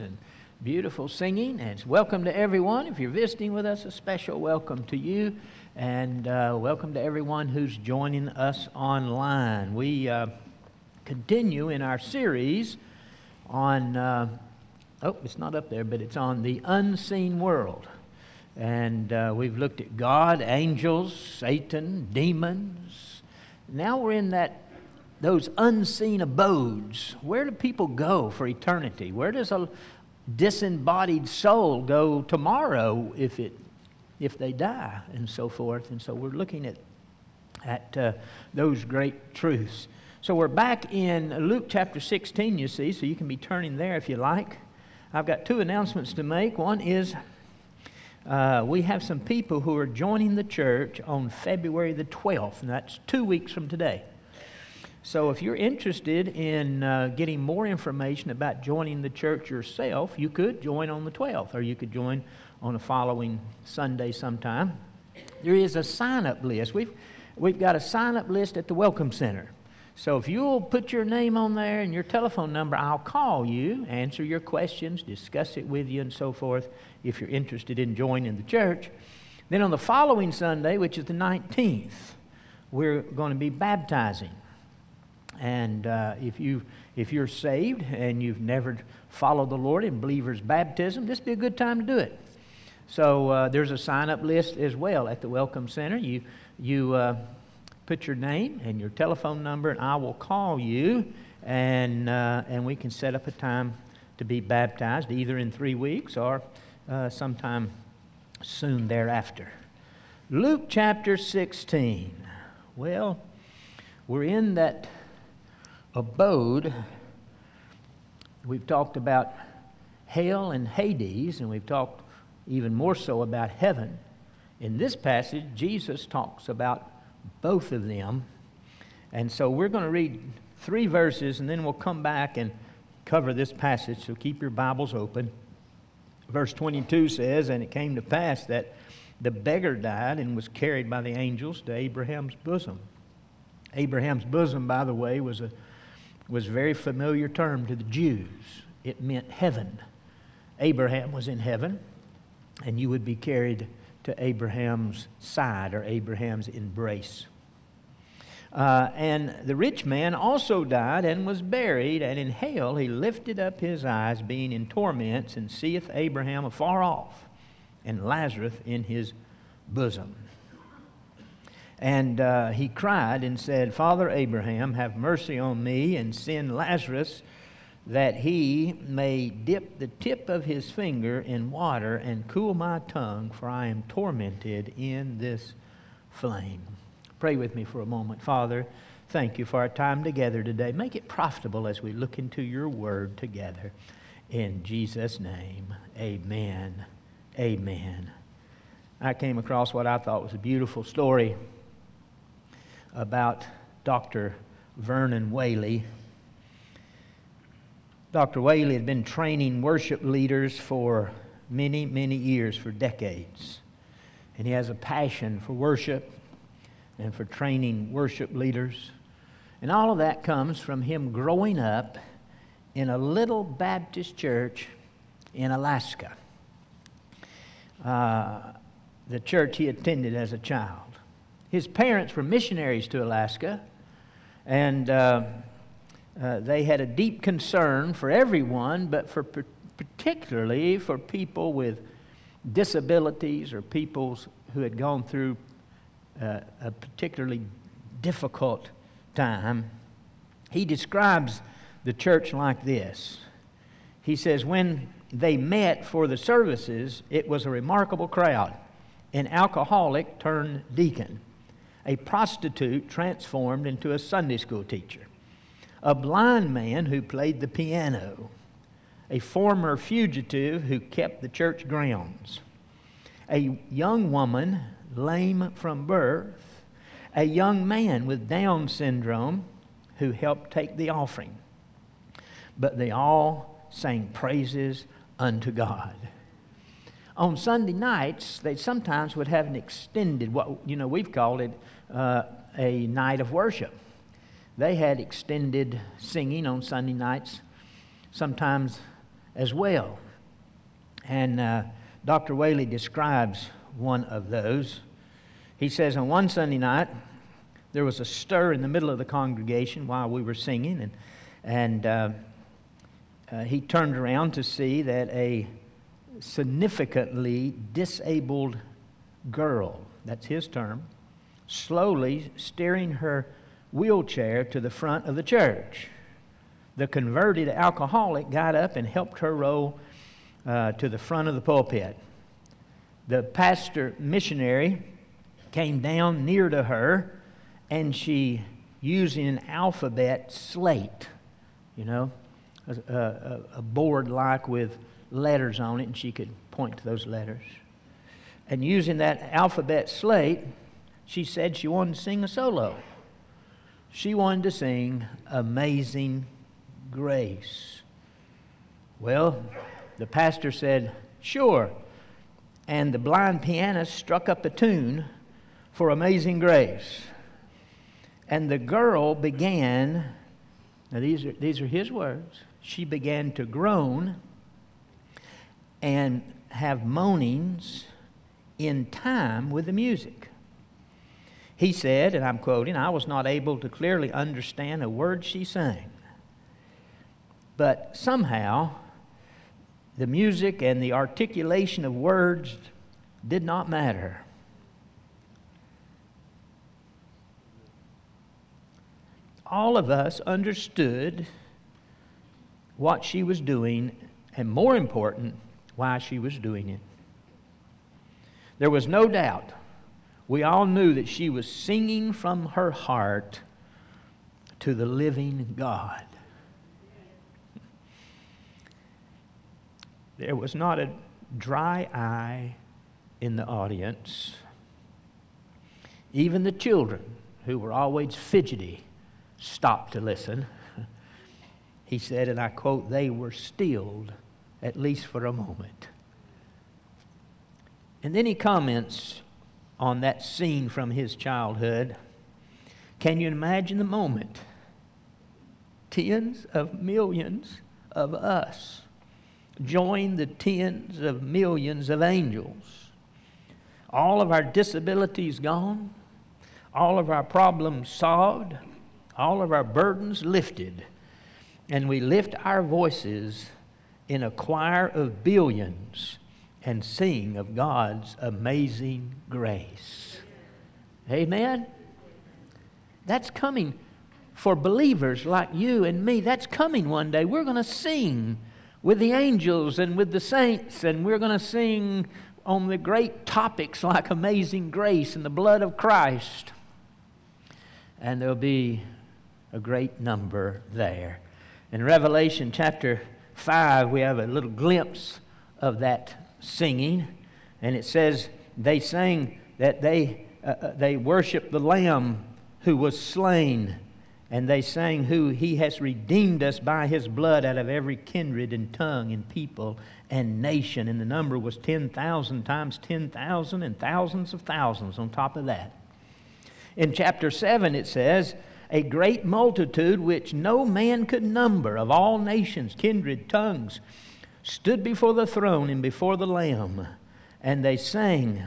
and beautiful singing, and it's welcome to everyone. If you're visiting with us, a special welcome to you, and welcome to everyone who's joining us online. We continue in our series on, oh, it's not up there, but it's on the unseen world. And we've looked at God, angels, Satan, demons. Now we're in those unseen abodes. Where do people go for eternity? Where does a disembodied soul go tomorrow if they die, and so forth? And so we're looking at those great truths. So we're back in Luke chapter 16, you see, so you can be turning there if you like. I've got two announcements to make. One is we have some people who are joining the church on February the 12th, and that's 2 weeks from today. So if you're interested in getting more information about joining the church yourself, you could join on the 12th, or you could join on the following Sunday sometime. There is a sign-up list. We've got a sign-up list at the Welcome Center. So if you'll put your name on there and your telephone number, I'll call you, answer your questions, discuss it with you, and so forth, if you're interested in joining the church. Then on the following Sunday, which is the 19th, we're going to be baptizing. And if you're saved and you've never followed the Lord in believer's baptism, this would be a good time to do it. So there's a sign-up list as well at the Welcome Center. You put your name and your telephone number, and I will call you, and we can set up a time to be baptized, either in 3 weeks or sometime soon thereafter. Luke chapter 16. Well, we're in that abode. We've talked about hell and Hades, and we've talked even more so about heaven. In this passage, Jesus talks about both of them. And so we're going to read three verses, and then we'll come back and cover this passage, so keep your Bibles open. Verse 22 says, "And it came to pass that the beggar died and was carried by the angels to Abraham's bosom." Abraham's bosom, by the way, was a very familiar term to the Jews. It meant heaven. Abraham was in heaven, and you would be carried to Abraham's side, or Abraham's embrace. And the rich man also died and was buried, and in hell he lifted up his eyes, being in torments, and seeth Abraham afar off, and Lazarus in his bosom. And he cried and said, "Father Abraham, have mercy on me, and send Lazarus, that he may dip the tip of his finger in water and cool my tongue, for I am tormented in this flame." Pray with me for a moment. Father, thank you for our time together today. Make it profitable as we look into your word together. In Jesus' name, amen. Amen. I came across what I thought was a beautiful story about Dr. Vernon Whaley. Dr. Whaley had been training worship leaders for many, many years, for decades. And he has a passion for worship and for training worship leaders. And all of that comes from him growing up in a little Baptist church in Alaska. The church he attended as a child. His parents were missionaries to Alaska, and they had a deep concern for everyone, but particularly for people with disabilities or people who had gone through a particularly difficult time. He describes the church like this. He says, "When they met for the services, it was a remarkable crowd. An alcoholic turned deacon, a prostitute transformed into a Sunday school teacher, a blind man who played the piano, a former fugitive who kept the church grounds, a young woman lame from birth, a young man with Down syndrome who helped take the offering. But they all sang praises unto God." On Sunday nights, they sometimes would have an extended, what we've called it a night of worship. They had extended singing on Sunday nights, sometimes as well. And Dr. Whaley describes one of those. He says, on one Sunday night, there was a stir in the middle of the congregation while we were singing, and he turned around to see that a significantly disabled girl, that's his term, slowly steering her wheelchair to the front of the church. The converted alcoholic got up and helped her roll to the front of the pulpit. The pastor missionary came down near to her, and she, using an alphabet slate, you know, a board like with letters on it, and she could point to those letters. And using that alphabet slate, she said she wanted to sing a solo. She wanted to sing Amazing Grace. Well, the pastor said, sure. And the blind pianist struck up a tune for Amazing Grace. And the girl began, now these are his words, she began to groan and have moanings in time with the music. He said, and I'm quoting, I was not able to clearly understand a word she sang. But somehow, the music and the articulation of words did not matter. All of us understood what she was doing, and more important, why she was doing it. There was no doubt. We all knew that she was singing from her heart to the living God. There was not a dry eye in the audience. Even the children, who were always fidgety, stopped to listen. He said, and I quote, they were stilled, at least for a moment. And then he comments on that scene from his childhood. Can you imagine the moment? Tens of millions of us join the tens of millions of angels. All of our disabilities gone, all of our problems solved, all of our burdens lifted, and we lift our voices in a choir of billions and sing of God's amazing grace. Amen? That's coming for believers like you and me. That's coming one day. We're going to sing with the angels and with the saints, and we're going to sing on the great topics like amazing grace and the blood of Christ. And there'll be a great number there. In Revelation chapter 5, we have a little glimpse of that singing, and it says they sang that they worship the Lamb who was slain, and they sang who he has redeemed us by his blood out of every kindred and tongue and people and nation, and the number was 10,000 times 10,000 and thousands of thousands on top of that. In chapter 7 it says, a great multitude which no man could number of all nations, kindred, tongues, stood before the throne and before the Lamb, and they sang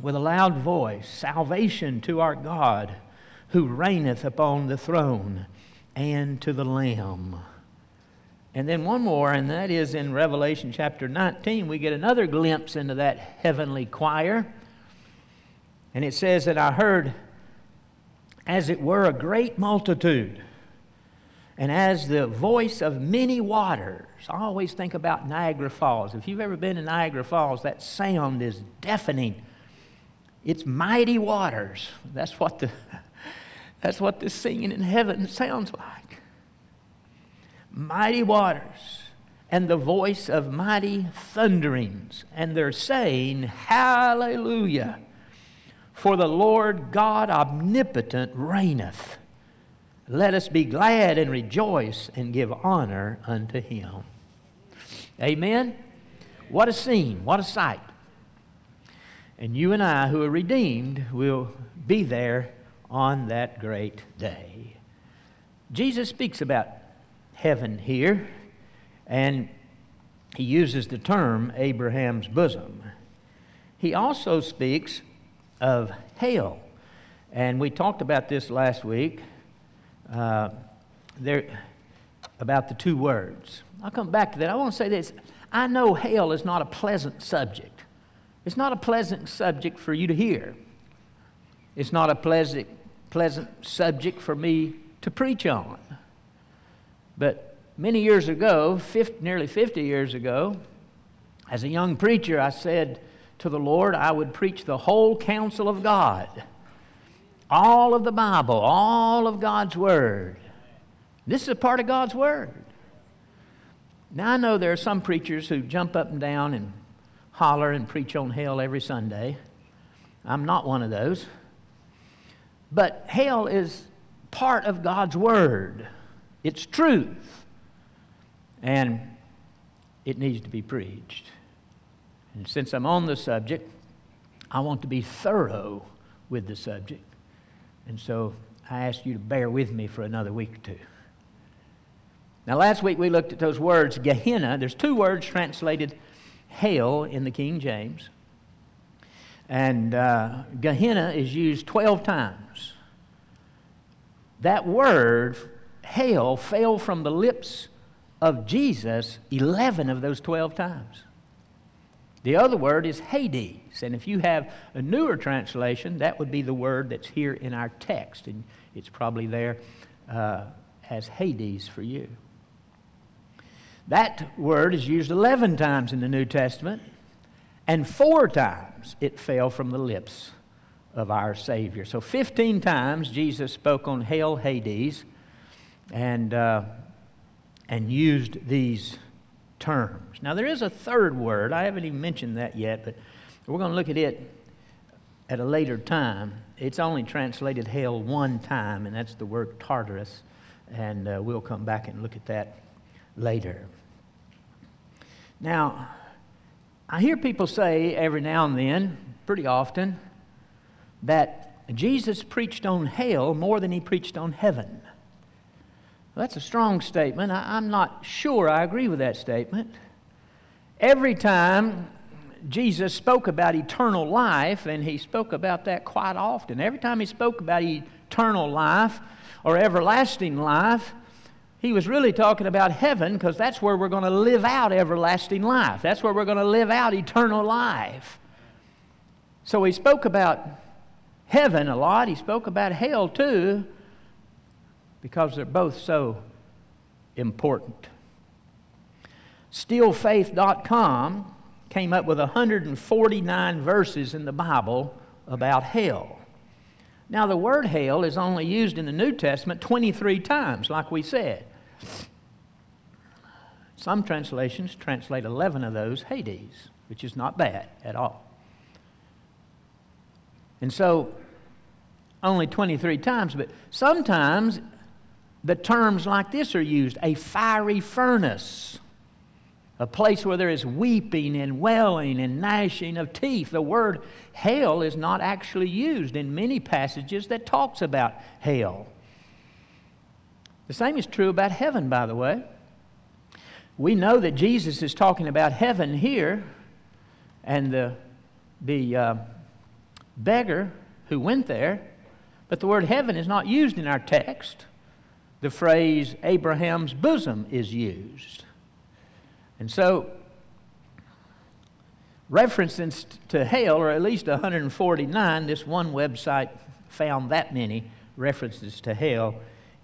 with a loud voice, salvation to our God, who reigneth upon the throne, and to the Lamb. And then one more, and that is in Revelation chapter 19, we get another glimpse into that heavenly choir. And it says that I heard, as it were, a great multitude, and as the voice of many waters. I always think about Niagara Falls. If you've ever been to Niagara Falls, that sound is deafening. It's mighty waters. That's what the singing in heaven sounds like. Mighty waters and the voice of mighty thunderings. And they're saying, hallelujah, for the Lord God omnipotent reigneth. Let us be glad and rejoice and give honor unto him. Amen? What a scene. What a sight. And you and I who are redeemed will be there on that great day. Jesus speaks about heaven here. And he uses the term Abraham's bosom. He also speaks of hail. And we talked about this last week, about the two words. I'll come back to that. I want to say this. I know hail is not a pleasant subject. It's not a pleasant subject for you to hear. It's not a pleasant subject for me to preach on. But many years ago, nearly 50 years ago, as a young preacher, I said to the Lord, I would preach the whole counsel of God, all of the Bible, all of God's Word. This is a part of God's Word. Now, I know there are some preachers who jump up and down and holler and preach on hell every Sunday. I'm not one of those. But hell is part of God's Word. It's truth. And it needs to be preached. And since I'm on the subject, I want to be thorough with the subject. And so I ask you to bear with me for another week or two. Now, last week we looked at those words, Gehenna. There's two words translated hell in the King James. And Gehenna is used 12 times. That word, hell, fell from the lips of Jesus 11 of those 12 times. The other word is Hades. And if you have a newer translation, that would be the word that's here in our text. And it's probably there as Hades for you. That word is used 11 times in the New Testament, and 4 times it fell from the lips of our Savior. So 15 times Jesus spoke on hell, Hades, and used these terms. Now, there is a third word. I haven't even mentioned that yet, but we're going to look at it at a later time. It's only translated hell one time, and that's the word Tartarus, and we'll come back and look at that later. Now, I hear people say every now and then, pretty often, that Jesus preached on hell more than he preached on heaven. Well, that's a strong statement. I'm not sure I agree with that statement. Every time Jesus spoke about eternal life, and he spoke about that quite often, every time he spoke about eternal life or everlasting life, he was really talking about heaven, because that's where we're going to live out everlasting life. That's where we're going to live out eternal life. So he spoke about heaven a lot. He spoke about hell too, because they're both so important. Stillfaith.com came up with 149 verses in the Bible about hell. Now, the word hell is only used in the New Testament 23 times, like we said. Some translations translate 11 of those Hades, which is not bad at all. And so, only 23 times, but sometimes the terms like this are used. A fiery furnace, a place where there is weeping and wailing and gnashing of teeth. The word hell is not actually used in many passages that talks about hell. The same is true about heaven, by the way. We know that Jesus is talking about heaven here, and the beggar who went there, but the word heaven is not used in our text. The phrase Abraham's bosom is used. And so, references to hell are at least 149. This one website found that many references to hell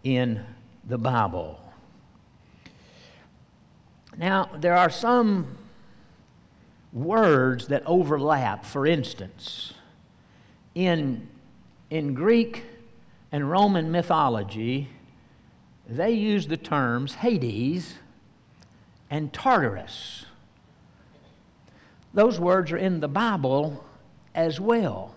in the Bible. Now, there are some words that overlap. For instance, in Greek and Roman mythology, they use the terms Hades and Tartarus. Those words are in the Bible as well.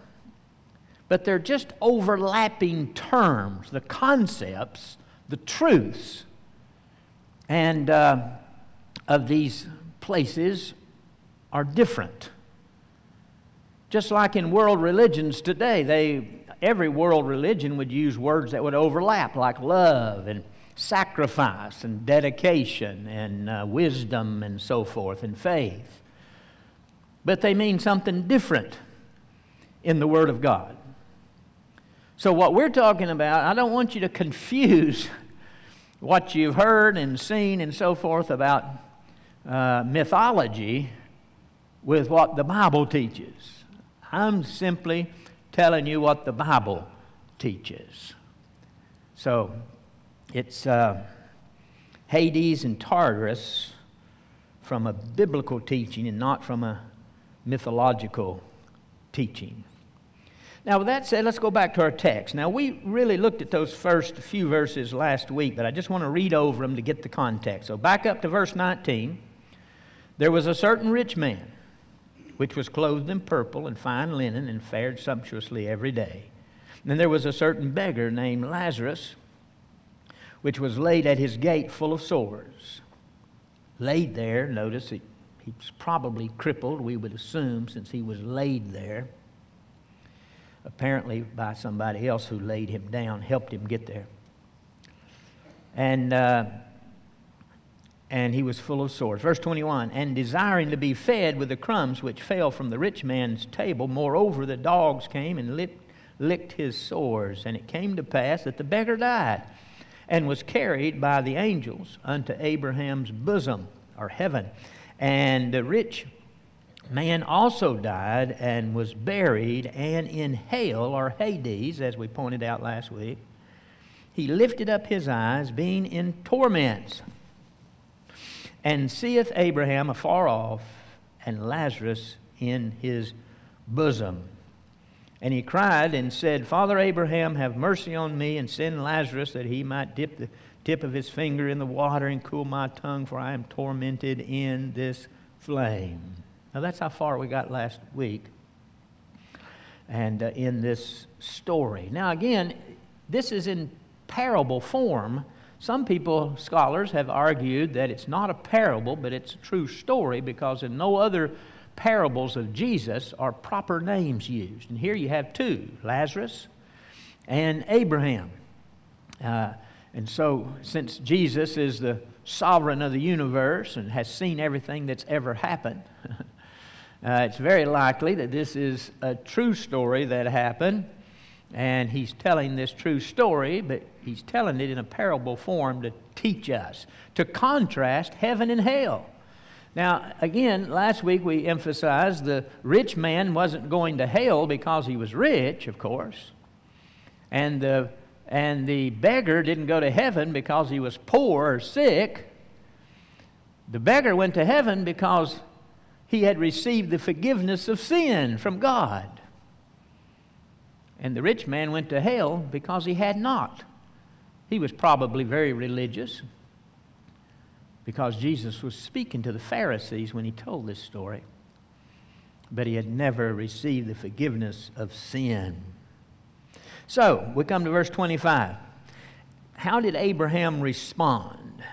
But they're just overlapping terms, the concepts, the truths, and of these places are different. Just like in world religions today, every world religion would use words that would overlap, like love and sacrifice and dedication and wisdom and so forth and faith. But they mean something different in the Word of God. So what we're talking about, I don't want you to confuse what you've heard and seen and so forth about mythology with what the Bible teaches. I'm simply telling you what the Bible teaches. So it's Hades and Tartarus from a biblical teaching and not from a mythological teaching. Now, with that said, let's go back to our text. Now, we really looked at those first few verses last week, but I just want to read over them to get the context. So back up to verse 19. There was a certain rich man, which was clothed in purple and fine linen and fared sumptuously every day. And there was a certain beggar named Lazarus, which was laid at his gate full of sores. Laid there, notice he was probably crippled, we would assume, since he was laid there. Apparently by somebody else who laid him down, helped him get there. And he was full of sores. Verse 21, and desiring to be fed with the crumbs which fell from the rich man's table, moreover the dogs came and licked his sores. And it came to pass that the beggar died and was carried by the angels unto Abraham's bosom, or heaven. And the rich man also died and was buried, and in hell, or Hades, as we pointed out last week, he lifted up his eyes, being in torments, and seeth Abraham afar off, and Lazarus in his bosom. And he cried and said, Father Abraham, have mercy on me, and send Lazarus that he might dip the tip of his finger in the water and cool my tongue, for I am tormented in this flame. Now, that's how far we got last week and in this story. Now, again, this is in parable form. Some people, scholars, have argued that it's not a parable, but it's a true story because in no other parables of Jesus are proper names used. And here you have two, Lazarus and Abraham. And so, since Jesus is the sovereign of the universe and has seen everything that's ever happened, it's very likely that this is a true story that happened, and he's telling this true story, but he's telling it in a parable form to teach us, to contrast heaven and hell. Now, again, last week we emphasized the rich man wasn't going to hell because he was rich, of course, and the beggar didn't go to heaven because he was poor or sick. The beggar went to heaven because he had received the forgiveness of sin from God. And the rich man went to hell because he had not. He was probably very religious because Jesus was speaking to the Pharisees when he told this story. But he had never received the forgiveness of sin. So, we come to verse 25. How did Abraham respond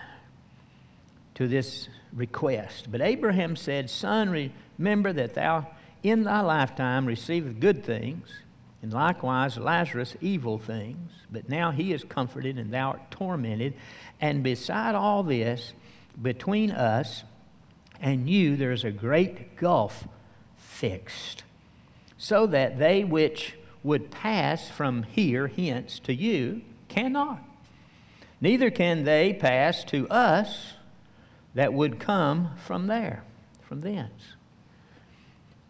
to this request? But Abraham said, Son, remember that thou in thy lifetime receivest good things, and likewise Lazarus evil things, but now he is comforted and thou art tormented. And beside all this, between us and you there is a great gulf fixed, so that they which would pass from here hence to you cannot, neither can they pass to us that would come from there, from thence.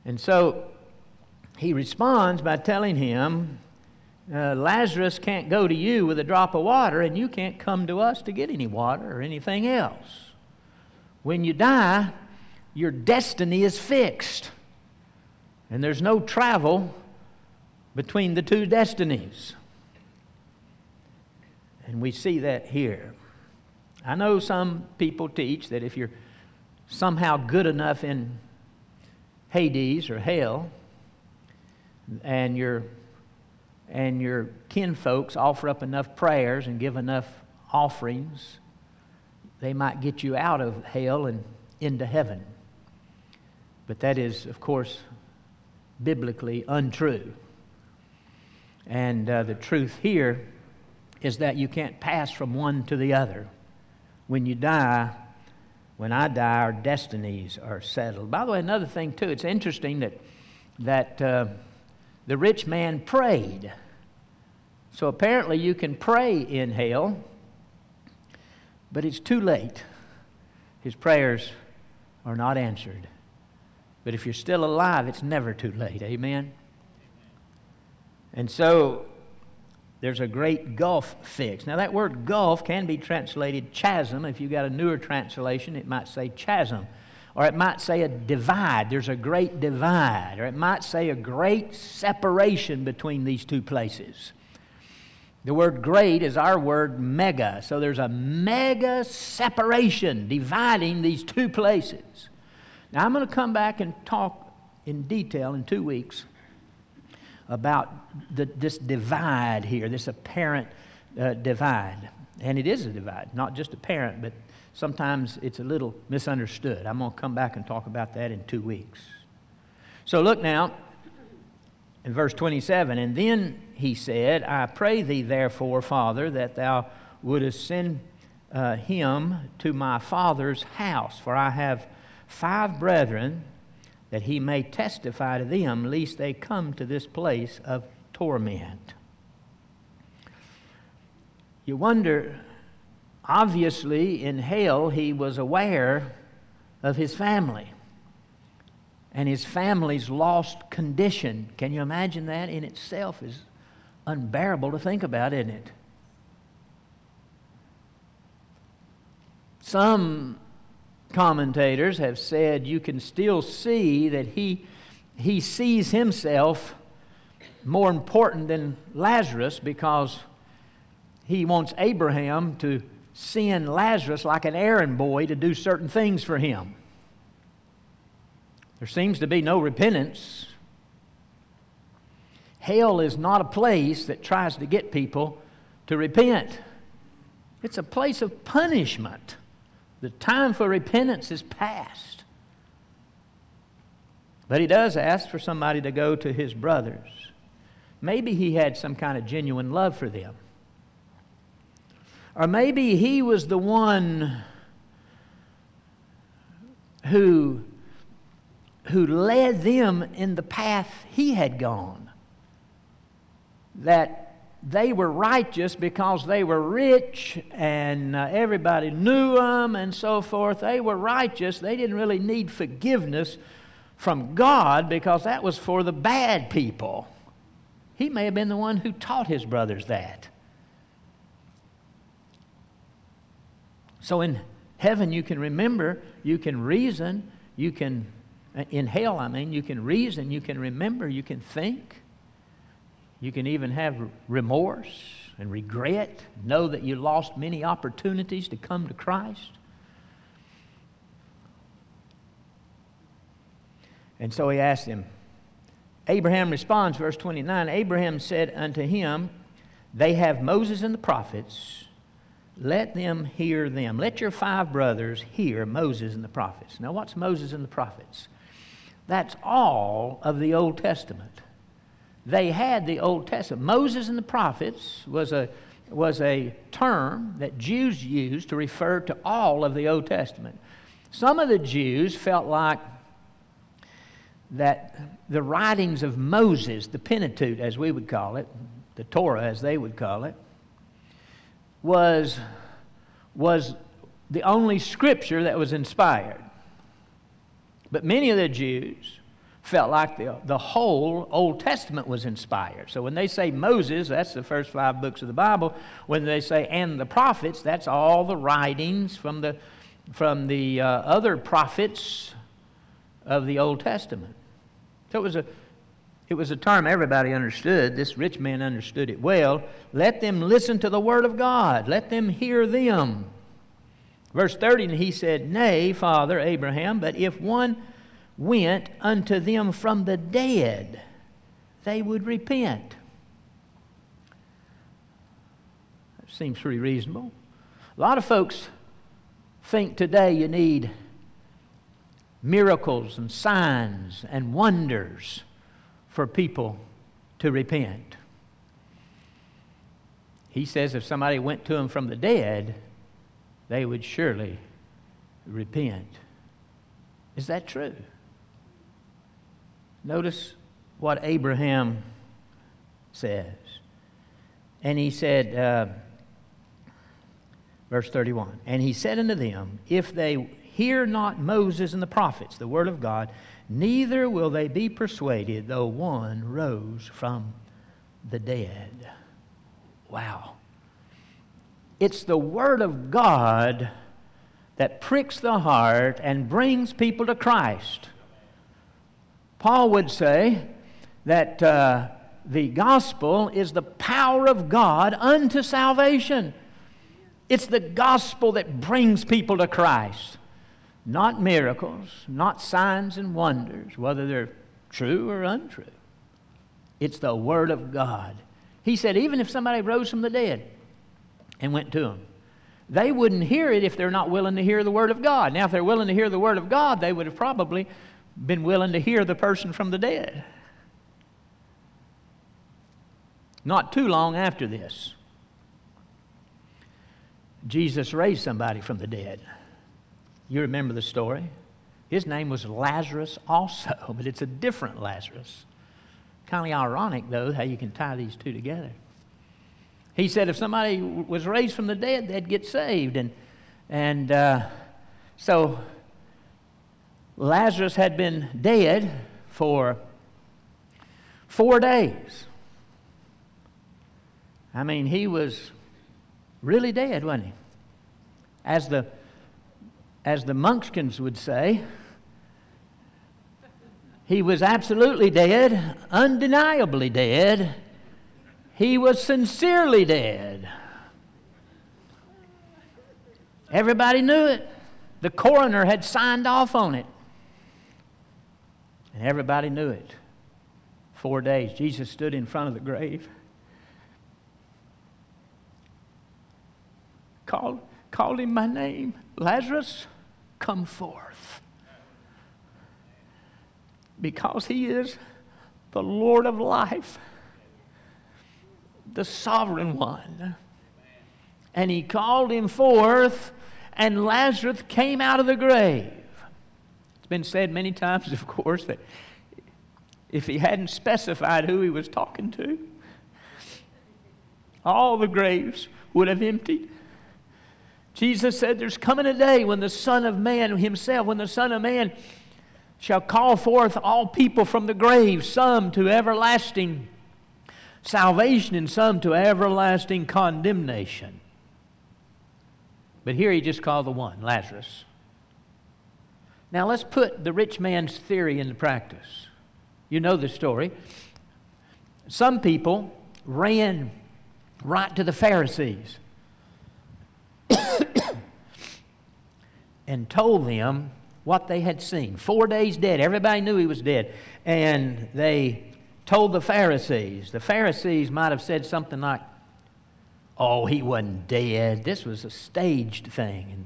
And so he responds by telling him, Lazarus can't go to you with a drop of water, and you can't come to us to get any water or anything else. When you die, your destiny is fixed, and there's no travel between the two destinies. And we see that here. I know some people teach that if you're somehow good enough in Hades or hell, and your kinfolks offer up enough prayers and give enough offerings, they might get you out of hell and into heaven. But that is, of course, biblically untrue. And the truth here is that you can't pass from one to the other. When you die, when I die, our destinies are settled. By the way, another thing, too, it's interesting that the rich man prayed. So apparently you can pray in hell, but it's too late. His prayers are not answered. But if you're still alive, it's never too late. Amen? And so there's a great gulf fixed. Now, that word gulf can be translated chasm. If you've got a newer translation, it might say chasm. Or it might say a divide. There's a great divide. Or it might say a great separation between these two places. The word great is our word mega. So there's a mega separation dividing these two places. Now, I'm going to come back and talk in detail in 2 weeks about this divide here, this apparent divide. And it is a divide, not just apparent, but sometimes it's a little misunderstood. I'm going to come back and talk about that in 2 weeks. So look now in verse 27. And then he said, I pray thee therefore, Father, that thou wouldest send him to my father's house, for I have 5 brethren, that he may testify to them, lest they come to this place of torment. You wonder, obviously in hell he was aware of his family and his family's lost condition. Can you imagine that? In itself is unbearable to think about, isn't it? Some commentators have said you can still see that he sees himself more important than Lazarus, because he wants Abraham to send Lazarus like an errand boy to do certain things for him. There seems to be no repentance. Hell is not a place that tries to get people to repent. It's a place of punishment. The time for repentance is past. But he does ask for somebody to go to his brothers. Maybe he had some kind of genuine love for them. Or maybe he was the one who led them in the path he had gone. That they were righteous because they were rich and everybody knew them and so forth. They were righteous. They didn't really need forgiveness from God because that was for the bad people. He may have been the one who taught his brothers that. So in heaven you can remember, you can reason, you can, in hell I mean, you can reason, you can remember, you can think. You can even have remorse and regret, know that you lost many opportunities to come to Christ. And so he asked him. Abraham responds, verse 29, Abraham said unto him, they have Moses and the prophets, let them hear them. Let your 5 brothers hear Moses and the prophets. Now what's Moses and the prophets? That's all of the Old Testament. They had the Old Testament. Moses and the prophets was a term that Jews used to refer to all of the Old Testament. Some of the Jews felt like that the writings of Moses, the Pentateuch as we would call it, the Torah as they would call it, was the only scripture that was inspired. But many of the Jews felt like the whole Old Testament was inspired. So when they say Moses, that's the first 5 books of the Bible. When they say and the prophets, that's all the writings from the other prophets of the Old Testament. So it was a term everybody understood. This rich man understood it well. Let them listen to the word of God. Let them hear them. Verse 30, and he said, Nay, Father Abraham, but if one went unto them from the dead, they would repent. That seems pretty reasonable. A lot of folks think today you need miracles and signs and wonders for people to repent. He says if somebody went to him from the dead, they would surely repent. Is that true? Notice what Abraham says. And he said, verse 31, and he said unto them, if they hear not Moses and the prophets, the word of God, neither will they be persuaded, though one rose from the dead. Wow. It's the word of God that pricks the heart and brings people to Christ. Paul would say that the gospel is the power of God unto salvation. It's the gospel that brings people to Christ. Not miracles, not signs and wonders, whether they're true or untrue. It's the word of God. He said even if somebody rose from the dead and went to him, they wouldn't hear it if they're not willing to hear the word of God. Now, if they're willing to hear the word of God, they would have probably been willing to hear the person from the dead. Not too long after this, Jesus raised somebody from the dead. You remember the story? His name was Lazarus also, but it's a different Lazarus. Kind of ironic, though, how you can tie these two together. He said if somebody was raised from the dead, they'd get saved. And so Lazarus had been dead for 4 days. I mean, he was really dead, wasn't he? As the Munchkins would say, he was absolutely dead, undeniably dead. He was sincerely dead. Everybody knew it. The coroner had signed off on it. And everybody knew it. 4 days. Jesus stood in front of the grave. Called him by name. Lazarus, come forth. Because he is the Lord of life, the sovereign one. And he called him forth, and Lazarus came out of the grave. It's been said many times, of course, that if he hadn't specified who he was talking to, all the graves would have emptied. Jesus said, there's coming a day when the Son of Man himself, when the Son of Man shall call forth all people from the grave, some to everlasting salvation and some to everlasting condemnation. But here he just called the one, Lazarus. Now let's put the rich man's theory into practice. You know the story. Some people ran right to the Pharisees and told them what they had seen. 4 days dead. Everybody knew he was dead. And they told the Pharisees. The Pharisees might have said something like, oh, he wasn't dead. This was a staged thing. And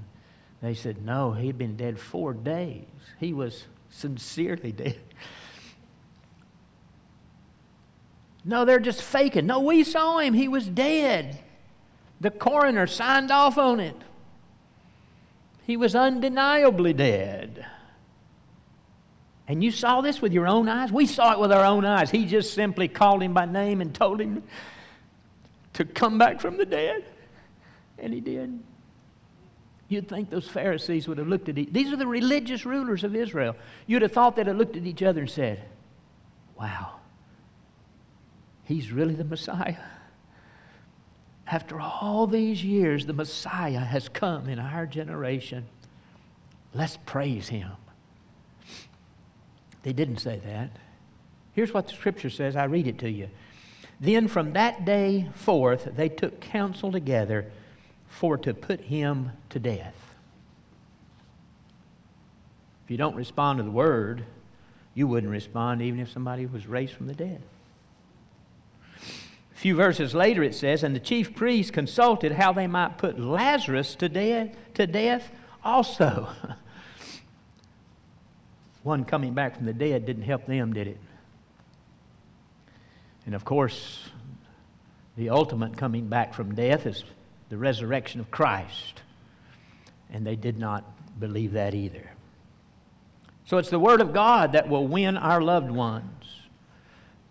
they said, no, he'd been dead 4 days. He was sincerely dead. No, they're just faking. No, we saw him. He was dead. The coroner signed off on it. He was undeniably dead. And you saw this with your own eyes? We saw it with our own eyes. He just simply called him by name and told him to come back from the dead. And he did. You'd think those Pharisees would have looked at each other. These are the religious rulers of Israel. You'd have thought they'd have looked at each other and said, wow, he's really the Messiah. After all these years, the Messiah has come in our generation. Let's praise him. They didn't say that. Here's what the scripture says. I read it to you. Then from that day forth, they took counsel together for to put him to death. If you don't respond to the word, you wouldn't respond even if somebody was raised from the dead. A few verses later it says, and the chief priests consulted how they might put Lazarus to death also. One coming back from the dead didn't help them, did it? And of course, The ultimate coming back from death is the resurrection of Christ. And they did not believe that either. So it's the Word of God that will win our loved ones.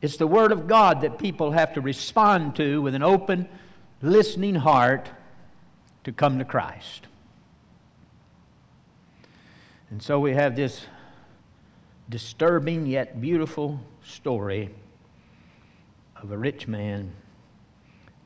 It's the Word of God that people have to respond to with an open, listening heart to come to Christ. And so we have this disturbing yet beautiful story of a rich man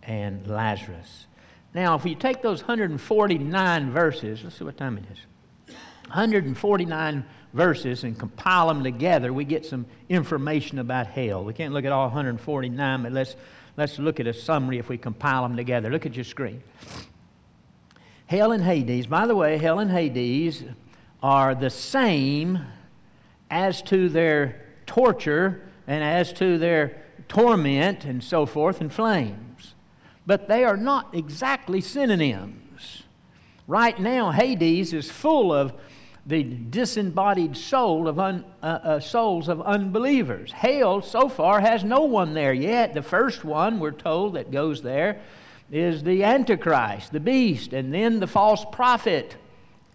and Lazarus. Now, if you take those 149 verses, let's see what time it is, 149 verses and compile them together, we get some information about hell. We can't look at all 149, but let's look at a summary if we compile them together. Look at your screen. Hell and Hades. By the way, hell and Hades are the same as to their torture and as to their torment and so forth and flames. But they are not exactly synonyms. Right now, Hades is full of the disembodied soul of souls of unbelievers. Hell, so far, has no one there yet. The first one, we're told, that goes there is the Antichrist, the beast, and then the false prophet,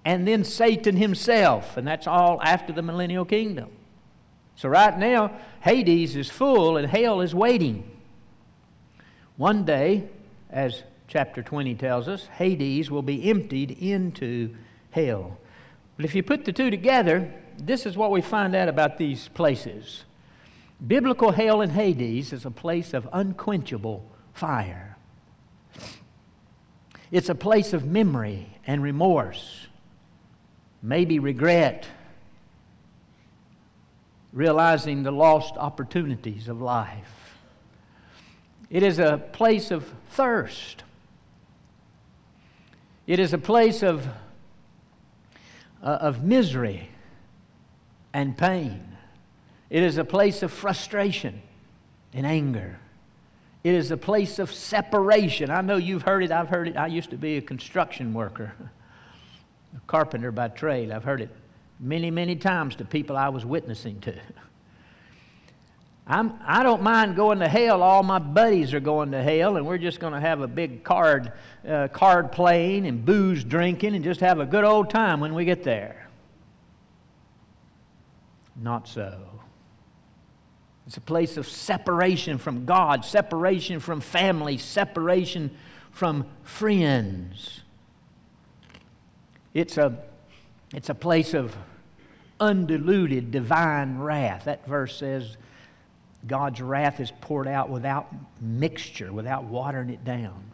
and then Satan himself, and that's all after the Millennial Kingdom. So right now, Hades is full and hell is waiting. One day, as chapter 20 tells us, Hades will be emptied into hell. But if you put the two together, this is what we find out about these places. Biblical hell and Hades is a place of unquenchable fire. It's a place of memory and remorse, maybe regret, realizing the lost opportunities of life. It is a place of thirst. It is a place of misery and pain. It is a place of frustration and anger. It is a place of separation. I know you've heard it. I've heard it. I used to be a construction worker, a carpenter by trade. I've heard it many, many times to people I was witnessing to. I don't mind going to hell. All my buddies are going to hell, and we're just going to have a big card playing and booze drinking and just have a good old time when we get there. Not so. It's a place of separation from God, separation from family, separation from friends. It's a place of undiluted divine wrath. That verse says God's wrath is poured out without mixture, without watering it down.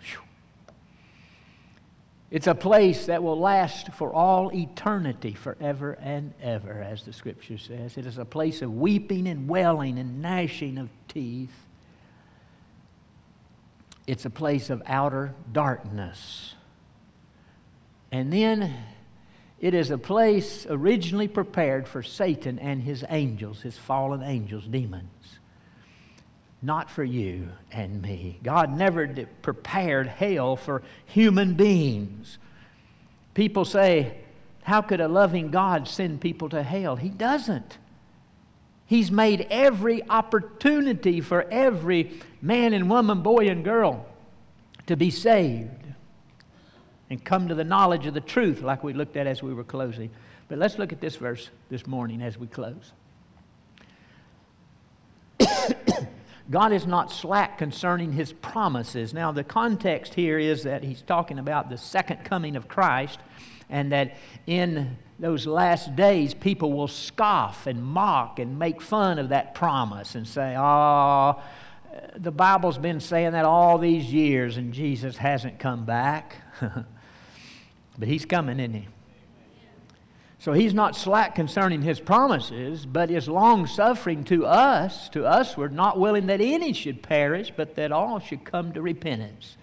It's a place that will last for all eternity, forever and ever, as the Scripture says. It is a place of weeping and wailing and gnashing of teeth. It's a place of outer darkness. And then it is a place originally prepared for Satan and his angels, his fallen angels, demons. Not for you and me. God never prepared hell for human beings. People say, how could a loving God send people to hell? He doesn't. He's made every opportunity for every man and woman, boy and girl to be saved and come to the knowledge of the truth, like we looked at as we were closing. But let's look at this verse this morning as we close. God is not slack concerning His promises. Now, the context here is that He's talking about the second coming of Christ, and that in those last days, people will scoff and mock and make fun of that promise and say, oh, the Bible's been saying that all these years, and Jesus hasn't come back. But He's coming, isn't He? So He's not slack concerning His promises, but is long-suffering to us. To us, we're not willing that any should perish, but that all should come to repentance.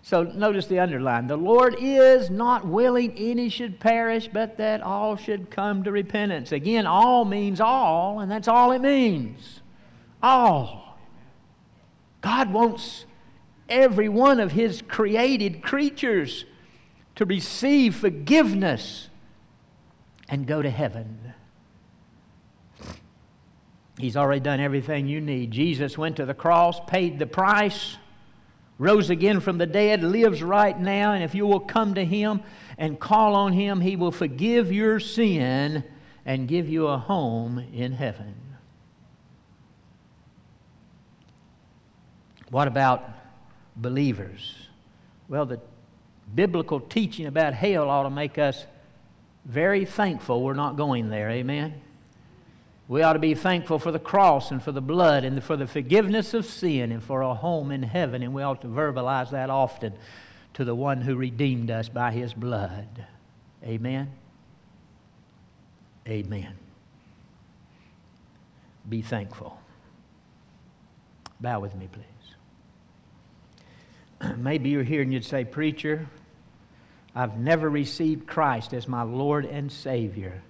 So notice the underline. The Lord is not willing any should perish, but that all should come to repentance. Again, all means all, and that's all it means. All. God wants every one of His created creatures to receive forgiveness and go to heaven. He's already done everything you need. Jesus went to the cross, paid the price, rose again from the dead, lives right now, and if you will come to Him and call on Him, He will forgive your sin and give you a home in heaven. What about believers? Well, the biblical teaching about hell ought to make us very thankful we're not going there, amen? We ought to be thankful for the cross and for the blood and for the forgiveness of sin and for a home in heaven, and we ought to verbalize that often to the one who redeemed us by His blood. Amen? Amen. Be thankful. Bow with me, please. Maybe you're here and you'd say, "Preacher, I've never received Christ as my Lord and Savior.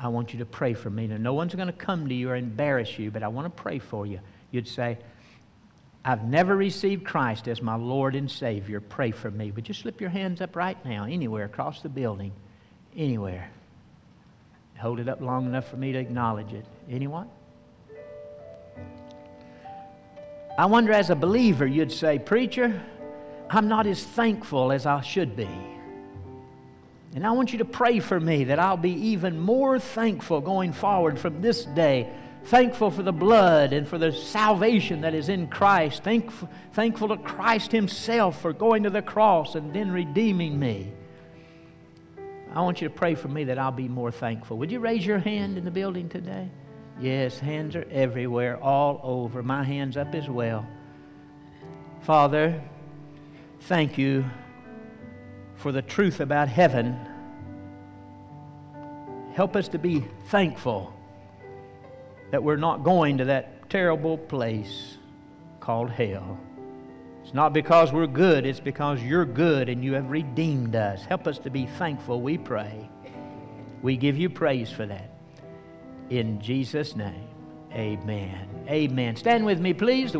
I want you to pray for me." Now, no one's going to come to you or embarrass you, but I want to pray for you. You'd say, "I've never received Christ as my Lord and Savior. Pray for me." Would you slip your hands up right now, anywhere, across the building, anywhere? Hold it up long enough for me to acknowledge it. Anyone? I wonder, as a believer, you'd say, "Preacher, I'm not as thankful as I should be. And I want you to pray for me that I'll be even more thankful going forward from this day. Thankful for the blood and for the salvation that is in Christ. Thankful to Christ Himself for going to the cross and then redeeming me. I want you to pray for me that I'll be more thankful." Would you raise your hand in the building today? Yes, hands are everywhere, all over. My hand's up as well. Father, thank You for the truth about heaven. Help us to be thankful that we're not going to that terrible place called hell. It's not because we're good, it's because You're good and You have redeemed us. Help us to be thankful, we pray. We give You praise for that. In Jesus' name, amen. Amen. Stand with me, please.